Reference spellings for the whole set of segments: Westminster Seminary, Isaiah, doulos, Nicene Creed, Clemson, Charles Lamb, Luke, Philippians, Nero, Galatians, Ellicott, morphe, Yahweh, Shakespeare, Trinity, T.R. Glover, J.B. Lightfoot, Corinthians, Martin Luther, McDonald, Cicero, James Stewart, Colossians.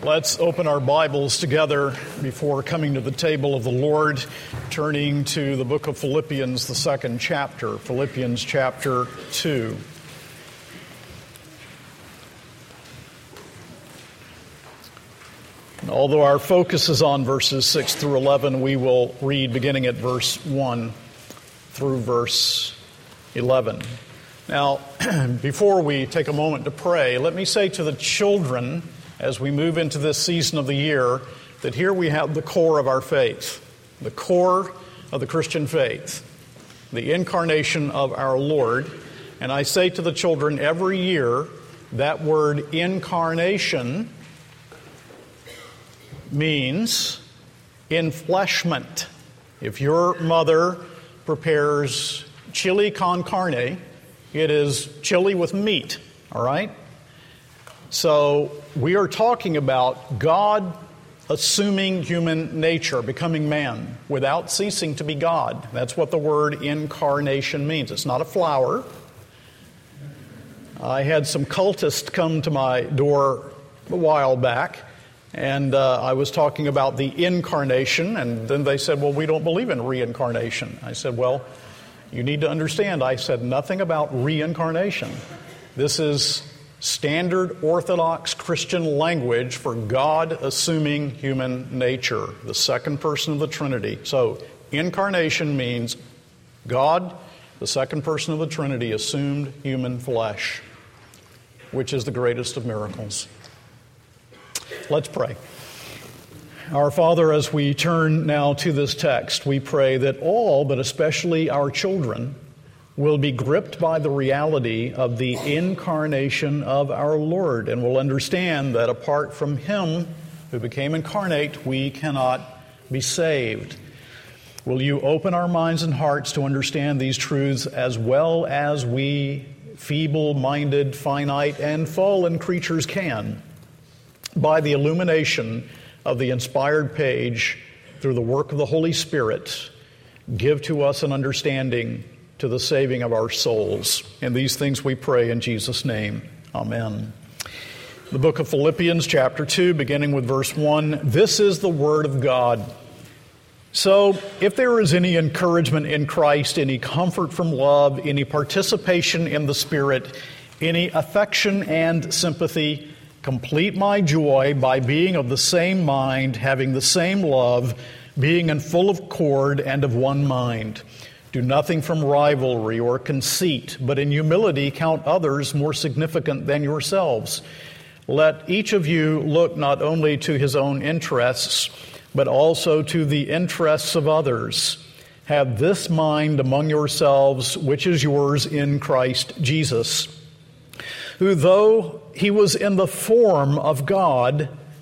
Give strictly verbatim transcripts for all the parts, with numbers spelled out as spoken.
Let's open our Bibles together before coming to the table of the Lord, turning to the book of Philippians, the second chapter, Philippians chapter two. And although our focus is on verses six through eleven, we will read beginning at verse one through verse eleven. Now, before we take a moment to pray, let me say to the children, as we move into this season of the year, that here we have the core of our faith, the core of the Christian faith, the incarnation of our Lord. And I say to the children every year, that word incarnation means enfleshment. If your mother prepares chili con carne, it is chili with meat, all right? So we are talking about God assuming human nature, becoming man, without ceasing to be God. That's what the word incarnation means. It's not a flower. I had some cultists come to my door a while back, and uh, I was talking about the incarnation, and then they said, well, we don't believe in reincarnation. I said, well, you need to understand, I said nothing about reincarnation. This is standard Orthodox Christian language for God assuming human nature, the second person of the Trinity. So incarnation means God, the second person of the Trinity, assumed human flesh, which is the greatest of miracles. Let's pray. Our Father, as we turn now to this text, we pray that all, but especially our children, will be gripped by the reality of the incarnation of our Lord, and will understand that apart from Him who became incarnate, we cannot be saved. Will you open our minds and hearts to understand these truths, as well as we feeble-minded, finite, and fallen creatures can, by the illumination of the inspired page through the work of the Holy Spirit, give to us an understanding to the saving of our souls. And these things we pray in Jesus' name. Amen. The book of Philippians, chapter two, beginning with verse one. This is the word of God. So, if there is any encouragement in Christ, any comfort from love, any participation in the Spirit, any affection and sympathy, complete my joy by being of the same mind, having the same love, being in full accord and of one mind. Do nothing from rivalry or conceit, but in humility count others more significant than yourselves. Let each of you look not only to his own interests, but also to the interests of others. Have this mind among yourselves, which is yours in Christ Jesus, who, though he was in the form of God,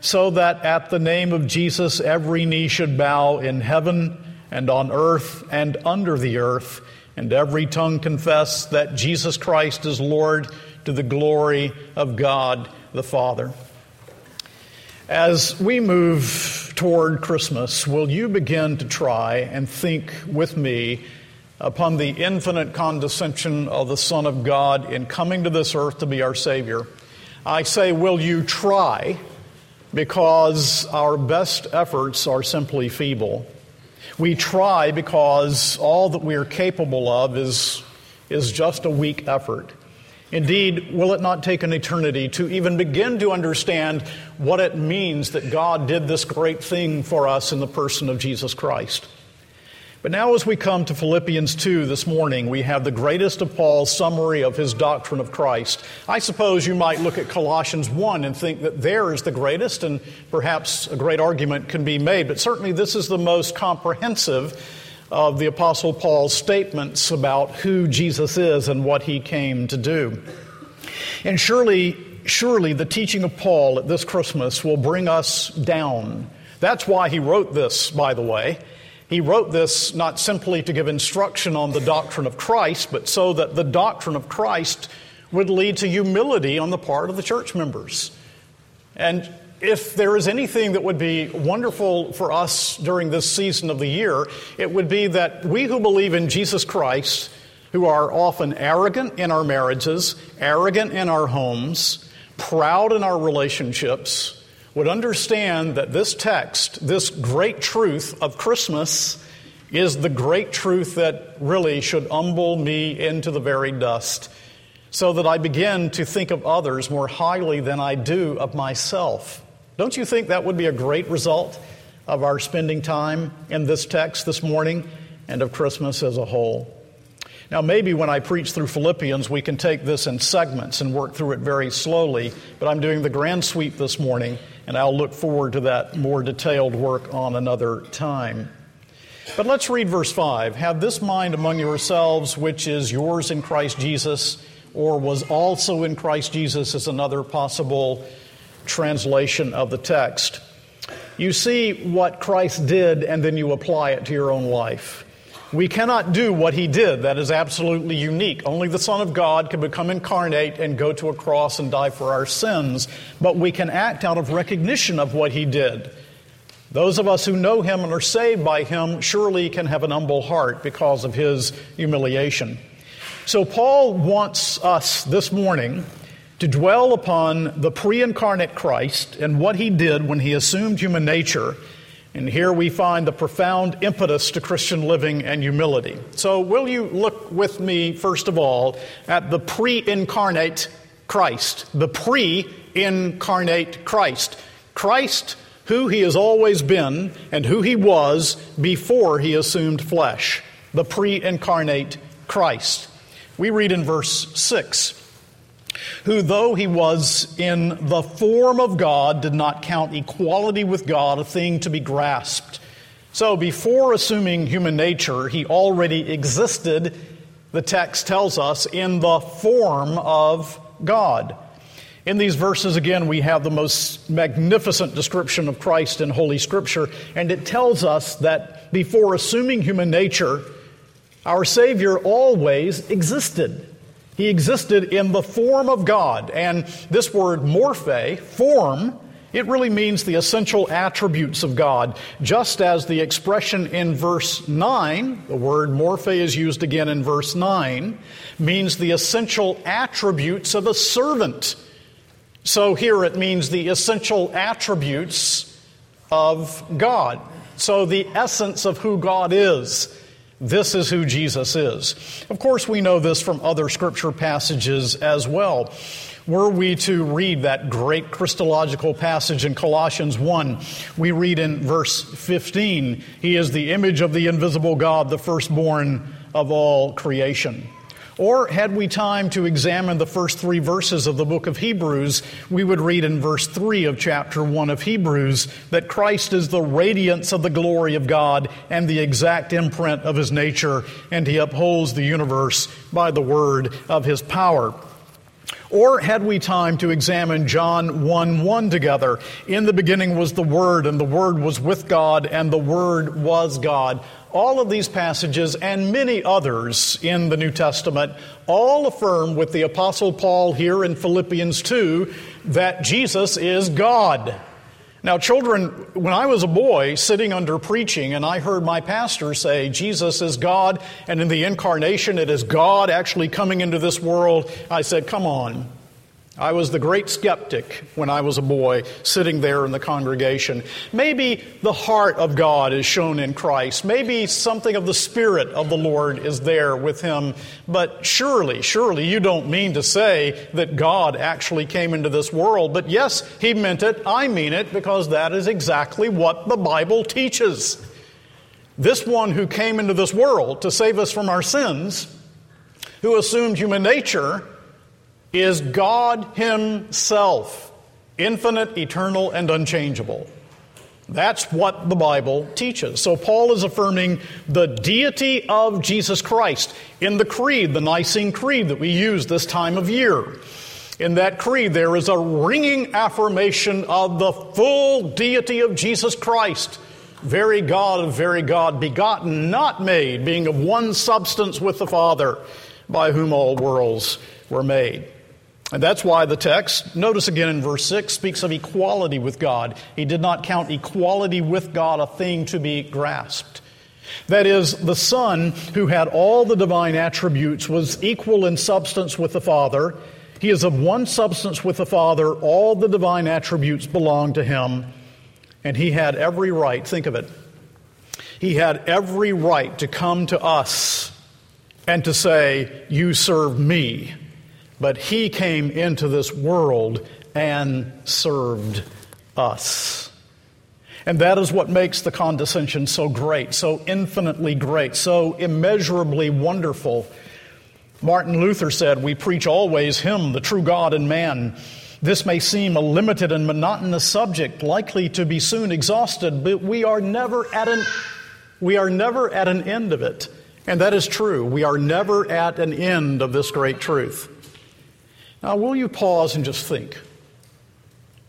so that at the name of Jesus every knee should bow in heaven and on earth and under the earth, and every tongue confess that Jesus Christ is Lord, to the glory of God the Father. As we move toward Christmas, will you begin to try and think with me upon the infinite condescension of the Son of God in coming to this earth to be our Savior? I say, will you try, because our best efforts are simply feeble. We try because all that we are capable of is, is just a weak effort. Indeed, will it not take an eternity to even begin to understand what it means that God did this great thing for us in the person of Jesus Christ? But now as we come to Philippians two this morning, we have the greatest of Paul's summary of his doctrine of Christ. I suppose you might look at Colossians one and think that there is the greatest, and perhaps a great argument can be made, but certainly this is the most comprehensive of the Apostle Paul's statements about who Jesus is and what he came to do. And surely, surely the teaching of Paul at this Christmas will bring us down. That's why he wrote this, by the way. He wrote this not simply to give instruction on the doctrine of Christ, but so that the doctrine of Christ would lead to humility on the part of the church members. And if there is anything that would be wonderful for us during this season of the year, it would be that we who believe in Jesus Christ, who are often arrogant in our marriages, arrogant in our homes, proud in our relationships, would understand that this text, this great truth of Christmas, is the great truth that really should humble me into the very dust, so that I begin to think of others more highly than I do of myself. Don't you think that would be a great result of our spending time in this text this morning and of Christmas as a whole? Now, maybe when I preach through Philippians, we can take this in segments and work through it very slowly, but I'm doing the grand sweep this morning, and I'll look forward to that more detailed work on another time. But let's read verse five. Have this mind among yourselves, which is yours in Christ Jesus, or was also in Christ Jesus, is another possible translation of the text. You see what Christ did, and then you apply it to your own life. We cannot do what he did. That is absolutely unique. Only the Son of God can become incarnate and go to a cross and die for our sins. But we can act out of recognition of what he did. Those of us who know him and are saved by him surely can have an humble heart because of his humiliation. So Paul wants us this morning to dwell upon the pre-incarnate Christ and what he did when he assumed human nature. And here we find the profound impetus to Christian living and humility. So will you look with me, first of all, at the pre-incarnate Christ, the pre-incarnate Christ. Christ, who he has always been and who he was before he assumed flesh, the pre-incarnate Christ. We read in verse six, who though he was in the form of God, did not count equality with God a thing to be grasped. So before assuming human nature, he already existed, the text tells us, in the form of God. In these verses, again, we have the most magnificent description of Christ in Holy Scripture, and it tells us that before assuming human nature, our Savior always existed. He existed in the form of God, and this word morphe, form, it really means the essential attributes of God, just as the expression in verse nine, the word morphe is used again in verse nine, means the essential attributes of a servant. So here it means the essential attributes of God, so the essence of who God is. This is who Jesus is. Of course, we know this from other Scripture passages as well. Were we to read that great Christological passage in Colossians one, we read in verse fifteen, he is the image of the invisible God, the firstborn of all creation. Or had we time to examine the first three verses of the book of Hebrews, we would read in verse three of chapter one of Hebrews that Christ is the radiance of the glory of God and the exact imprint of his nature, and he upholds the universe by the word of his power. Or had we time to examine John one one together, in the beginning was the Word, and the Word was with God, and the Word was God. All of these passages and many others in the New Testament all affirm with the Apostle Paul here in Philippians two that Jesus is God. Now, children, when I was a boy sitting under preaching and I heard my pastor say, Jesus is God, and in the incarnation it is God actually coming into this world, I said, come on. I was the great skeptic when I was a boy, sitting there in the congregation. Maybe the heart of God is shown in Christ. Maybe something of the Spirit of the Lord is there with him. But surely, surely you don't mean to say that God actually came into this world. But yes, he meant it. I mean it, because that is exactly what the Bible teaches. This one who came into this world to save us from our sins, who assumed human nature, is God himself, infinite, eternal, and unchangeable. That's what the Bible teaches. So Paul is affirming the deity of Jesus Christ in the creed, the Nicene Creed that we use this time of year. In that creed, there is a ringing affirmation of the full deity of Jesus Christ, very God of very God, begotten, not made, being of one substance with the Father, by whom all worlds were made. And that's why the text, notice again in verse six, speaks of equality with God. He did not count equality with God a thing to be grasped. That is, the Son, who had all the divine attributes, was equal in substance with the Father. He is of one substance with the Father. All the divine attributes belong to Him. And He had every right, think of it, He had every right to come to us and to say, "You serve me." But He came into this world and served us. And that is what makes the condescension so great, so infinitely great, so immeasurably wonderful. Martin Luther said, "We preach always Him, the true God and man. This may seem a limited and monotonous subject, likely to be soon exhausted, but we are never at an we are never at an end of it." And that is true. We are never at an end of this great truth. Now, will you pause and just think?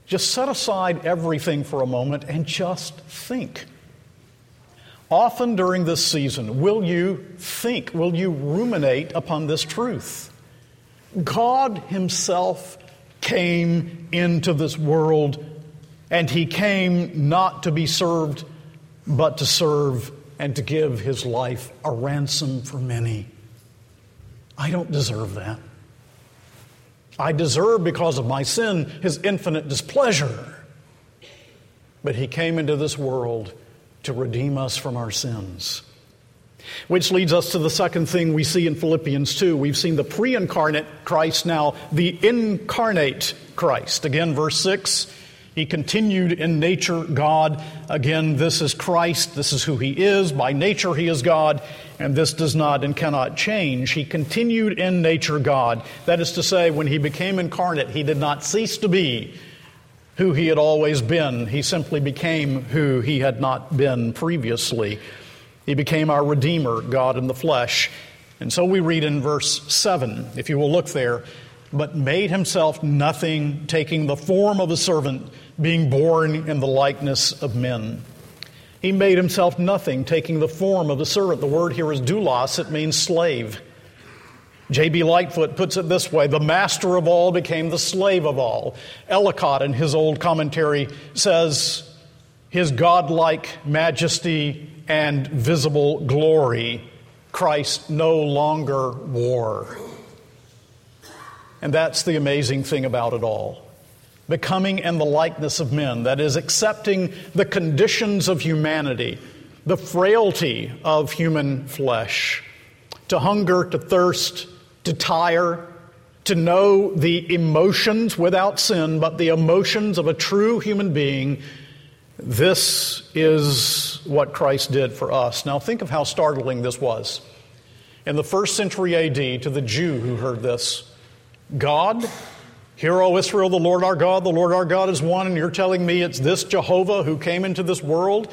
Just set aside everything for a moment and just think. Often during this season, will you think, will you ruminate upon this truth? God Himself came into this world, and He came not to be served, but to serve and to give His life a ransom for many. I don't deserve that. I deserve, because of my sin, His infinite displeasure. But He came into this world to redeem us from our sins. Which leads us to the second thing we see in Philippians two. We've seen the pre-incarnate Christ, now the incarnate Christ. Again, verse six, He continued in nature God. Again, this is Christ. This is who He is. By nature He is God, and this does not and cannot change. He continued in nature God. That is to say, when He became incarnate, He did not cease to be who He had always been. He simply became who He had not been previously. He became our Redeemer, God in the flesh. And so we read in verse seven, if you will look there, "But made Himself nothing, taking the form of a servant, being born in the likeness of men." He made Himself nothing, taking the form of a servant. The word here is doulos. It means slave. J B Lightfoot puts it this way, "The master of all became the slave of all." Ellicott, in his old commentary, says, "His godlike majesty and visible glory, Christ no longer wore." And that's the amazing thing about it all. Becoming in the likeness of men, that is, accepting the conditions of humanity, the frailty of human flesh, to hunger, to thirst, to tire, to know the emotions without sin, but the emotions of a true human being. This is what Christ did for us. Now think of how startling this was. In the first century A D, to the Jew who heard this, "God, hear, O Israel, the Lord our God, the Lord our God is one, and you're telling me it's this Jehovah who came into this world?"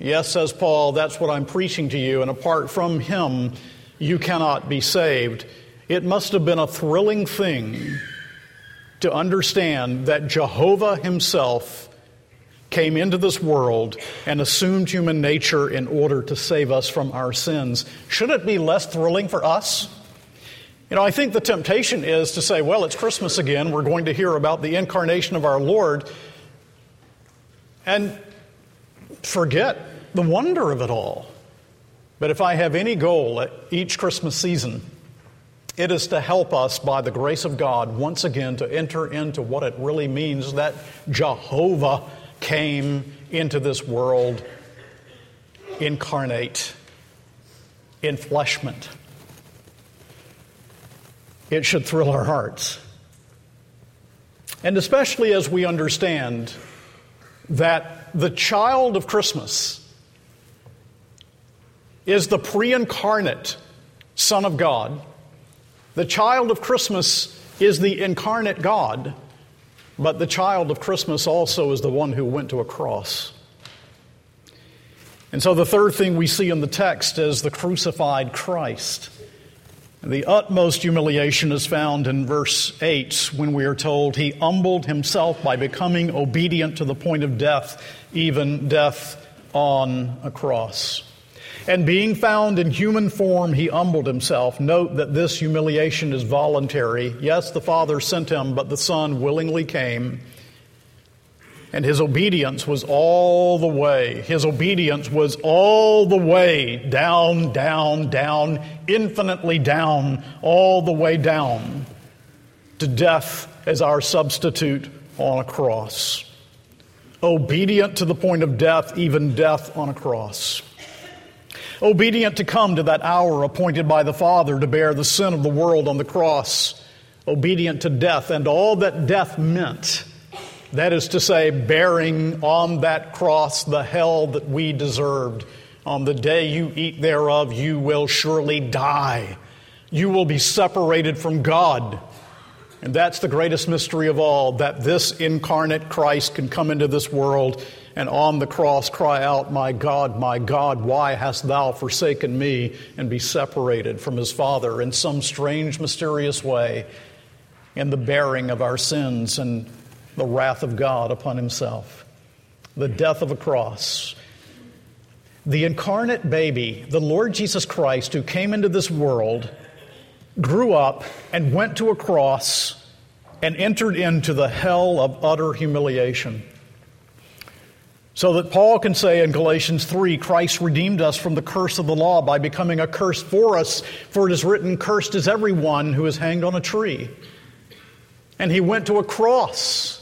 Yes, says Paul, that's what I'm preaching to you, and apart from Him, you cannot be saved. It must have been a thrilling thing to understand that Jehovah Himself came into this world and assumed human nature in order to save us from our sins. Should it be less thrilling for us? You know, I think the temptation is to say, well, it's Christmas again. We're going to hear about the incarnation of our Lord and forget the wonder of it all. But if I have any goal at each Christmas season, it is to help us, by the grace of God, once again to enter into what it really means that Jehovah came into this world, incarnate, enfleshment. It should thrill our hearts. And especially as we understand that the child of Christmas is the pre-incarnate Son of God. The child of Christmas is the incarnate God. But the child of Christmas also is the one who went to a cross. And so the third thing we see in the text is the crucified Christ. And the utmost humiliation is found in verse eight when we are told He humbled Himself by becoming obedient to the point of death, even death on a cross. And being found in human form, he humbled himself. Note that this humiliation is voluntary. Yes, the Father sent him, but the Son willingly came. And his obedience was all the way. His obedience was all the way down, down, down, infinitely down, all the way down to death as our substitute on a cross. Obedient to the point of death, even death on a cross. Obedient to come to that hour appointed by the Father to bear the sin of the world on the cross. Obedient to death and all that death meant. That is to say, bearing on that cross the hell that we deserved. On the day you eat thereof, you will surely die. You will be separated from God. And that's the greatest mystery of all, that this incarnate Christ can come into this world and on the cross cry out, "My God, my God, why hast thou forsaken me?" and be separated from his Father in some strange, mysterious way in the bearing of our sins and the wrath of God upon himself, the death of a cross. The incarnate baby, the Lord Jesus Christ, who came into this world, grew up and went to a cross and entered into the hell of utter humiliation. So that Paul can say in Galatians three, Christ redeemed us from the curse of the law by becoming a curse for us, for it is written, "Cursed is everyone who is hanged on a tree." And he went to a cross,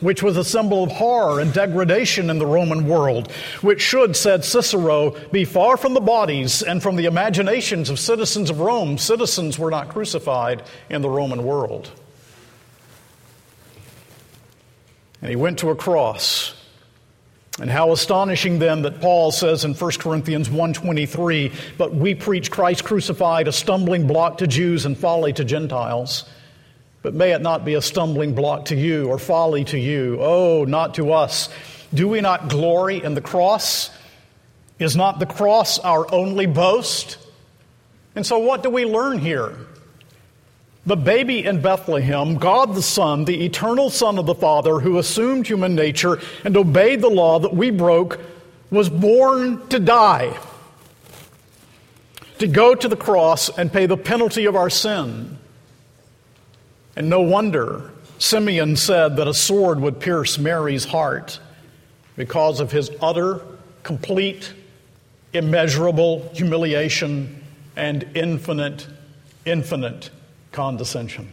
which was a symbol of horror and degradation in the Roman world, which should, said Cicero, be far from the bodies and from the imaginations of citizens of Rome. Citizens were not crucified in the Roman world. And he went to a cross. And how astonishing then that Paul says in First Corinthians one twenty-three, "But we preach Christ crucified, a stumbling block to Jews and folly to Gentiles. But may it not be a stumbling block to you or folly to you. Oh, not to us. Do we not glory in the cross? Is not the cross our only boast?" And so what do we learn here? The baby in Bethlehem, God the Son, the eternal Son of the Father, who assumed human nature and obeyed the law that we broke, was born to die, to go to the cross and pay the penalty of our sin. And no wonder Simeon said that a sword would pierce Mary's heart because of his utter, complete, immeasurable humiliation and infinite, infinite condescension.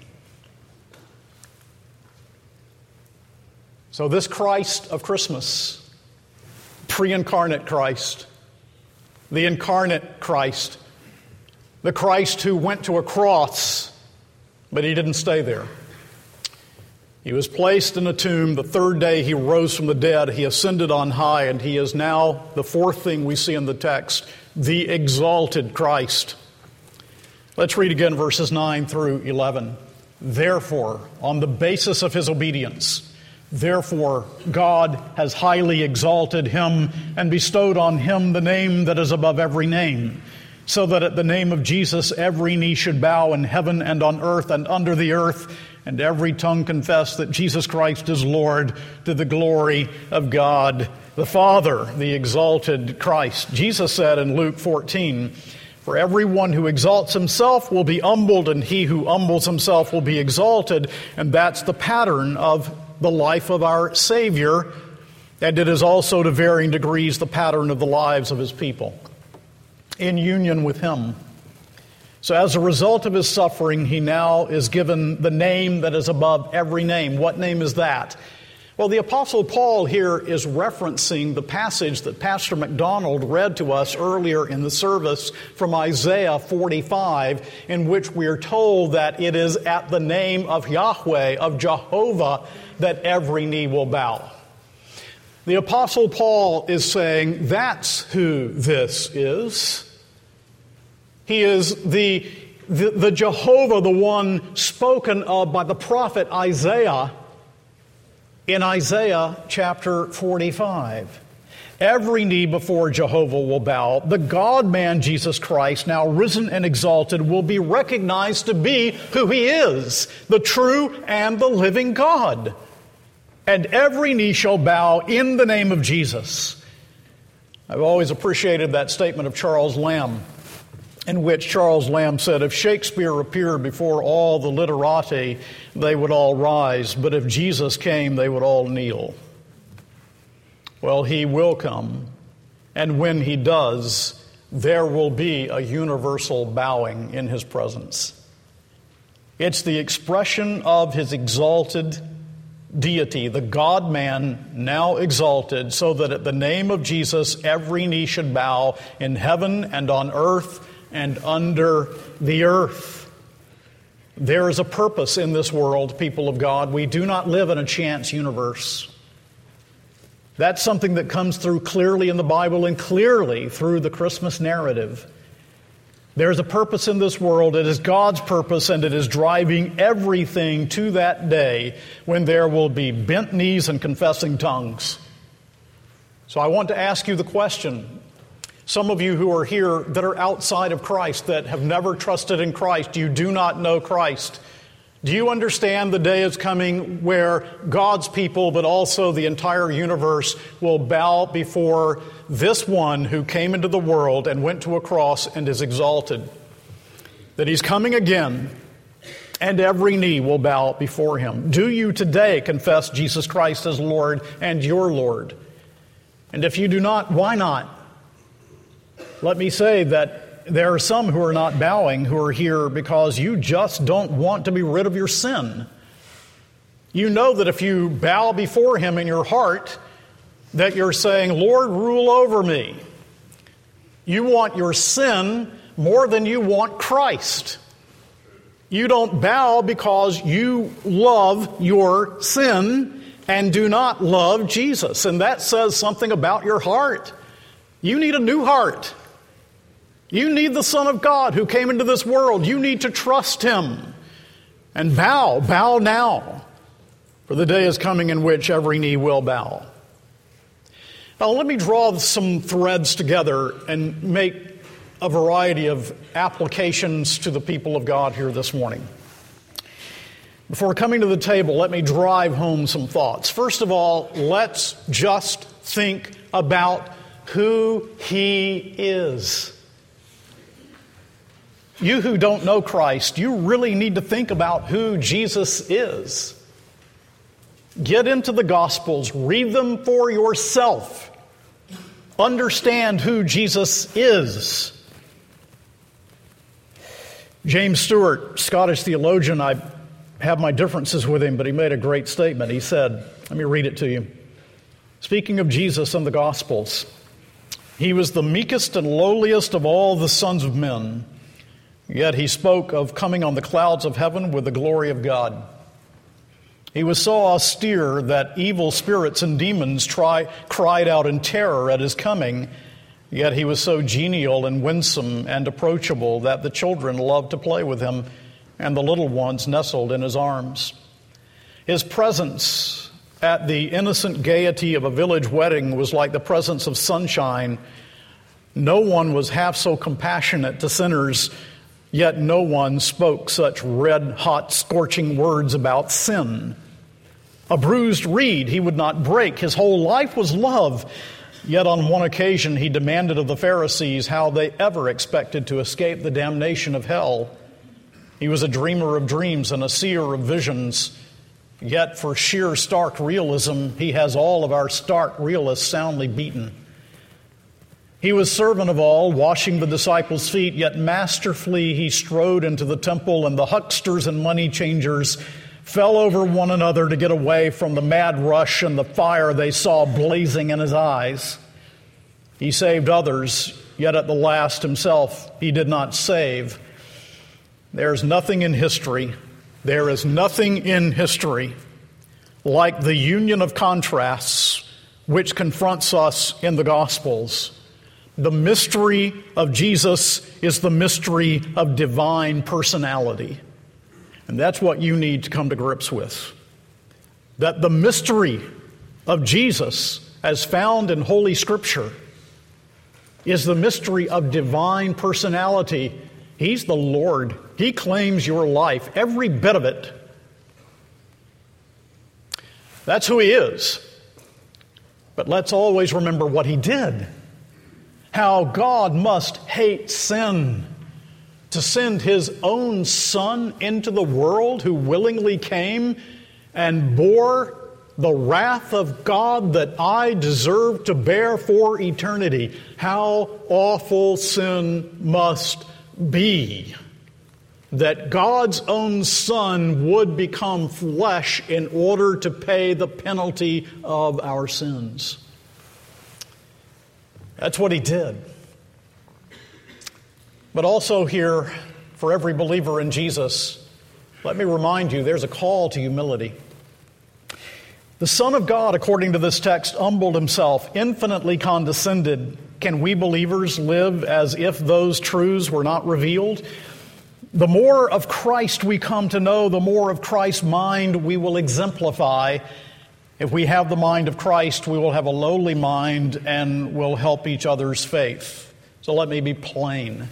So this Christ of Christmas, pre-incarnate Christ, the incarnate Christ, the Christ who went to a cross, but he didn't stay there. He was placed in a tomb. The third day he rose from the dead. He ascended on high, and he is now, the fourth thing we see in the text, the exalted Christ. Let's read again verses nine through eleven. Therefore, on the basis of his obedience, therefore God has highly exalted him and bestowed on him the name that is above every name, so that at the name of Jesus every knee should bow in heaven and on earth and under the earth, and every tongue confess that Jesus Christ is Lord, to the glory of God the Father, the exalted Christ. Jesus said in Luke fourteen, "For everyone who exalts himself will be humbled, and he who humbles himself will be exalted." And that's the pattern of the life of our Savior, and it is also to varying degrees the pattern of the lives of his people in union with him. So as a result of his suffering, he now is given the name that is above every name. What name is that? Well, the Apostle Paul here is referencing the passage that Pastor McDonald read to us earlier in the service from Isaiah forty-five, in which we are told that it is at the name of Yahweh, of Jehovah, that every knee will bow. The Apostle Paul is saying that's who this is. He is the, the, the Jehovah, the one spoken of by the prophet Isaiah in Isaiah chapter forty-five. Every knee before Jehovah will bow. The God-man Jesus Christ, now risen and exalted, will be recognized to be who he is, the true and the living God. And every knee shall bow in the name of Jesus. I've always appreciated that statement of Charles Lamb, in which Charles Lamb said, if Shakespeare appeared before all the literati, they would all rise, but if Jesus came, they would all kneel. Well, he will come, and when he does, there will be a universal bowing in his presence. It's the expression of his exalted deity, the God-man now exalted, so that at the name of Jesus every knee should bow in heaven and on earth and under the earth. There is a purpose in this world, people of God. We do not live in a chance universe. That's something that comes through clearly in the Bible and clearly through the Christmas narrative. There is a purpose in this world. It is God's purpose, and it is driving everything to that day when there will be bent knees and confessing tongues. So I want to ask you the question. Some of you who are here that are outside of Christ, that have never trusted in Christ, you do not know Christ. Do you understand the day is coming where God's people, but also the entire universe, will bow before this one who came into the world and went to a cross and is exalted? That he's coming again, and every knee will bow before him. Do you today confess Jesus Christ as Lord and your Lord? And if you do not, why not? Let me say that there are some who are not bowing who are here because you just don't want to be rid of your sin. You know that if you bow before him in your heart, that you're saying, Lord, rule over me. You want your sin more than you want Christ. You don't bow because you love your sin and do not love Jesus. And that says something about your heart. You need a new heart. You need the Son of God who came into this world. You need to trust him and bow, bow now, for the day is coming in which every knee will bow. Now, let me draw some threads together and make a variety of applications to the people of God here this morning. Before coming to the table, let me drive home some thoughts. First of all, let's just think about who he is. You who don't know Christ, you really need to think about who Jesus is. Get into the Gospels, read them for yourself. Understand who Jesus is. James Stewart, Scottish theologian, I have my differences with him, but he made a great statement. He said, let me read it to you. Speaking of Jesus in the Gospels, he was the meekest and lowliest of all the sons of men. Yet he spoke of coming on the clouds of heaven with the glory of God. He was so austere that evil spirits and demons try, cried out in terror at his coming. Yet he was so genial and winsome and approachable that the children loved to play with him, and the little ones nestled in his arms. His presence at the innocent gaiety of a village wedding was like the presence of sunshine. No one was half so compassionate to sinners. Yet no one spoke such red-hot, scorching words about sin. A bruised reed he would not break. His whole life was love. Yet on one occasion he demanded of the Pharisees how they ever expected to escape the damnation of hell. He was a dreamer of dreams and a seer of visions. Yet for sheer stark realism, he has all of our stark realists soundly beaten. He was servant of all, washing the disciples' feet, yet masterfully he strode into the temple, and the hucksters and money changers fell over one another to get away from the mad rush and the fire they saw blazing in his eyes. He saved others, yet at the last himself he did not save. There is nothing in history, there is nothing in history like the union of contrasts which confronts us in the Gospels. The mystery of Jesus is the mystery of divine personality. And that's what you need to come to grips with. That the mystery of Jesus, as found in Holy Scripture, is the mystery of divine personality. He's the Lord. He claims your life, every bit of it. That's who he is. But let's always remember what he did. how God must hate sin to send His own Son into the world who willingly came and bore the wrath of God that I deserve to bear for eternity. How awful sin must be that God's own Son would become flesh in order to pay the penalty of our sins. That's what He did. But also here, for every believer in Jesus, let me remind you, there's a call to humility. The Son of God, according to this text, humbled Himself, infinitely condescended. Can we believers live as if those truths were not revealed? The more of Christ we come to know, the more of Christ's mind we will exemplify. If we have the mind of Christ, we will have a lowly mind and will help each other's faith. So let me be plain.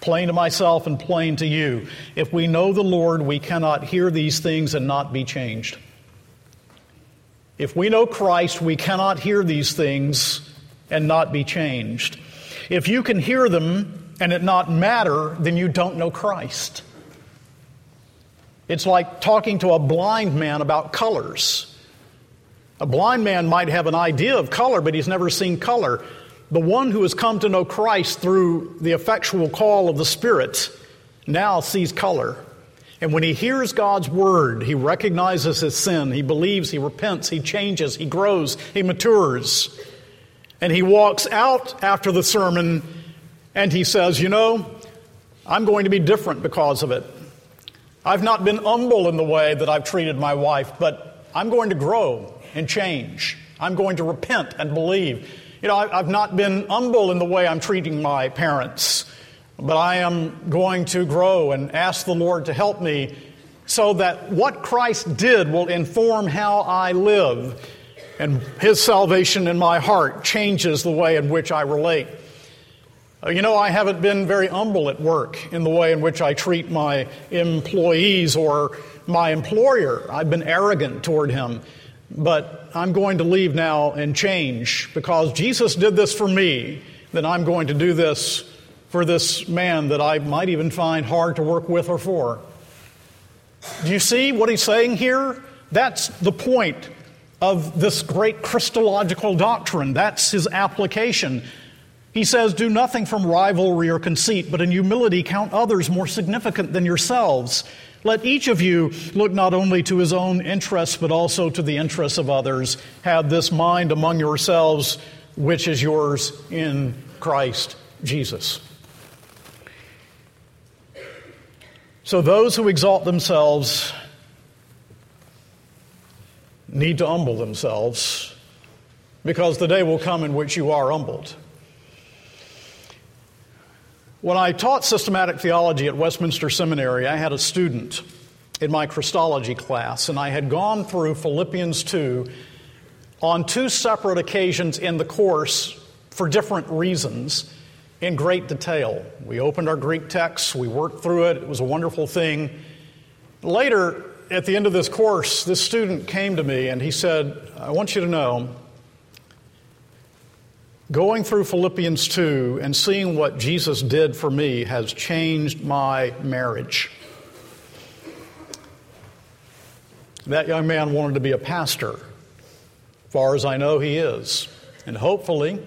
Plain to myself and plain to you. If we know the Lord, we cannot hear these things and not be changed. If we know Christ, we cannot hear these things and not be changed. If you can hear them and it not matter, then you don't know Christ. It's like talking to a blind man about colors. A blind man might have an idea of color, but he's never seen color. The one who has come to know Christ through the effectual call of the Spirit now sees color. And when he hears God's word, he recognizes his sin, he believes, he repents, he changes, he grows, he matures. And he walks out after the sermon and he says, you know, I'm going to be different because of it. I've not been humble in the way that I've treated my wife, but I'm going to grow and change. I'm going to repent and believe. You know, I've not been humble in the way I'm treating my parents, but I am going to grow and ask the Lord to help me so that what Christ did will inform how I live, and His salvation in my heart changes the way in which I relate. You know, I haven't been very humble at work in the way in which I treat my employees or my employer. I've been arrogant toward him, but I'm going to leave now and change because Jesus did this for me, then I'm going to do this for this man that I might even find hard to work with or for. Do you see what he's saying here? That's the point of this great Christological doctrine. That's his application. He says, do nothing from rivalry or conceit, but in humility count others more significant than yourselves. Let each of you look not only to his own interests, but also to the interests of others. Have this mind among yourselves, which is yours in Christ Jesus. So those who exalt themselves need to humble themselves, because the day will come in which you are humbled. When I taught systematic theology at Westminster Seminary, I had a student in my Christology class, and I had gone through Philippians two on two separate occasions in the course for different reasons in great detail. We opened our Greek text, we worked through it, it was a wonderful thing. Later, at the end of this course, this student came to me and he said, I want you to know, going through Philippians two and seeing what Jesus did for me has changed my marriage. That young man wanted to be a pastor. As far as I know, he is. And hopefully,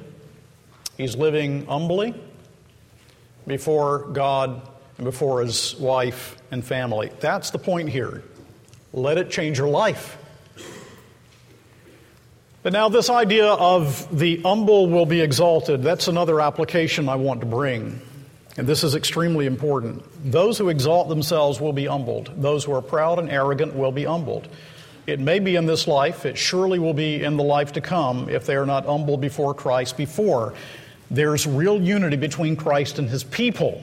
he's living humbly before God and before his wife and family. That's the point here. Let it change your life. But now this idea of the humble will be exalted, that's another application I want to bring. And this is extremely important. Those who exalt themselves will be humbled. Those who are proud and arrogant will be humbled. It may be in this life. It surely will be in the life to come if they are not humble before Christ before. There's real unity between Christ and his people.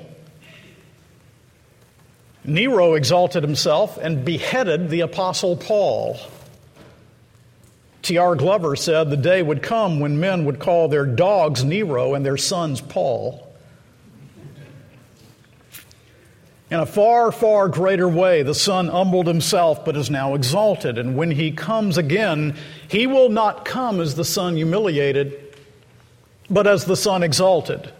Nero exalted himself and beheaded the Apostle Paul. T R Glover said the day would come when men would call their dogs Nero and their sons Paul. In a far, far greater way, the Son humbled himself but is now exalted. And when he comes again, he will not come as the Son humiliated, but as the Son exalted.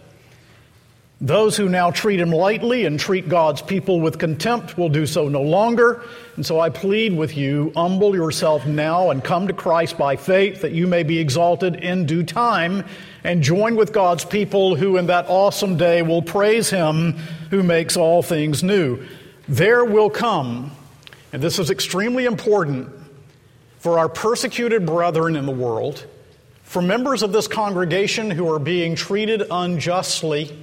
Those who now treat him lightly and treat God's people with contempt will do so no longer. And so I plead with you, humble yourself now and come to Christ by faith that you may be exalted in due time and join with God's people who in that awesome day will praise him who makes all things new. There will come, and this is extremely important for our persecuted brethren in the world, for members of this congregation who are being treated unjustly,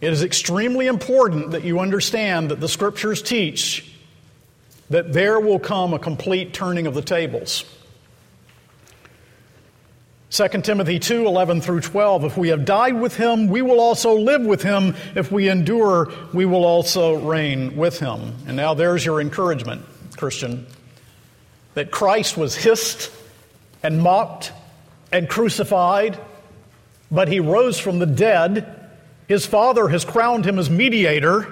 it is extremely important that you understand that the Scriptures teach that there will come a complete turning of the tables. Second Timothy two, eleven through twelve, if we have died with him, we will also live with him. If we endure, we will also reign with him. And now there's your encouragement, Christian, that Christ was hissed and mocked and crucified, but he rose from the dead. His Father has crowned him as mediator,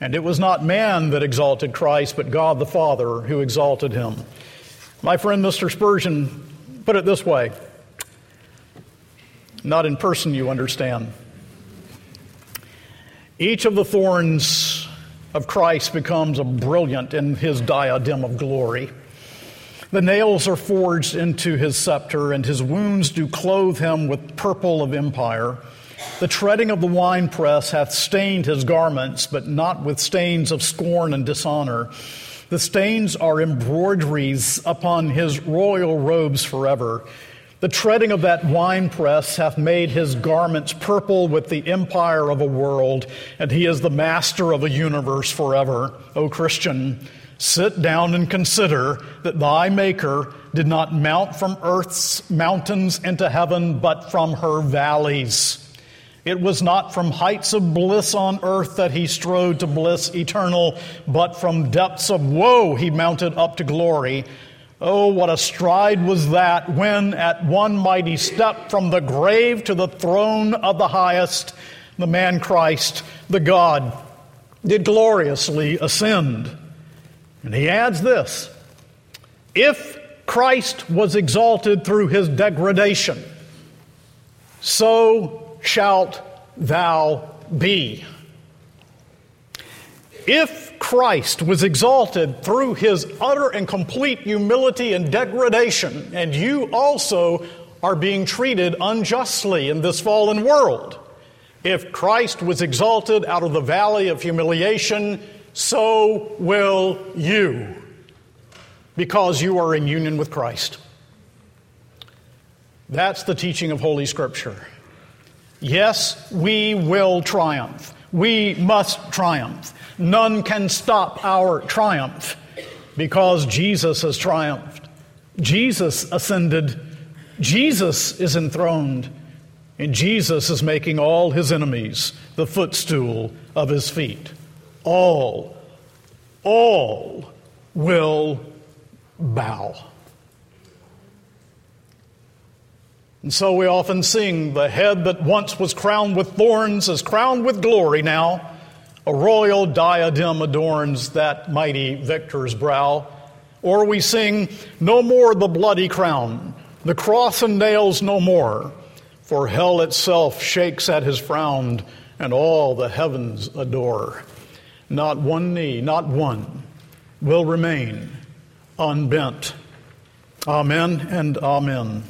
and it was not man that exalted Christ, but God the Father who exalted him. My friend Mister Spurgeon put it this way, not in person you understand. Each of the thorns of Christ becomes a brilliant in his diadem of glory. The nails are forged into his scepter, and his wounds do clothe him with purple of empire. The treading of the winepress hath stained his garments, but not with stains of scorn and dishonor. The stains are embroideries upon his royal robes forever. The treading of that winepress hath made his garments purple with the empire of a world, and he is the master of a universe forever. O Christian, sit down and consider that thy Maker did not mount from earth's mountains into heaven, but from her valleys. It was not from heights of bliss on earth that he strode to bliss eternal, but from depths of woe he mounted up to glory. Oh, what a stride was that when, at one mighty step from the grave to the throne of the highest, the man Christ, the God, did gloriously ascend. And he adds this, if Christ was exalted through his degradation, so shalt thou be. If Christ was exalted through his utter and complete humility and degradation, and you also are being treated unjustly in this fallen world, if Christ was exalted out of the valley of humiliation, so will you, because you are in union with Christ. That's the teaching of Holy Scripture. Yes, we will triumph. We must triumph. None can stop our triumph because Jesus has triumphed. Jesus ascended. Jesus is enthroned. And Jesus is making all his enemies the footstool of his feet. All, all will bow. And so we often sing, the head that once was crowned with thorns is crowned with glory now. A royal diadem adorns that mighty victor's brow. Or we sing, no more the bloody crown, the cross and nails no more, for hell itself shakes at his frown, and all the heavens adore. Not one knee, not one, will remain unbent. Amen and amen.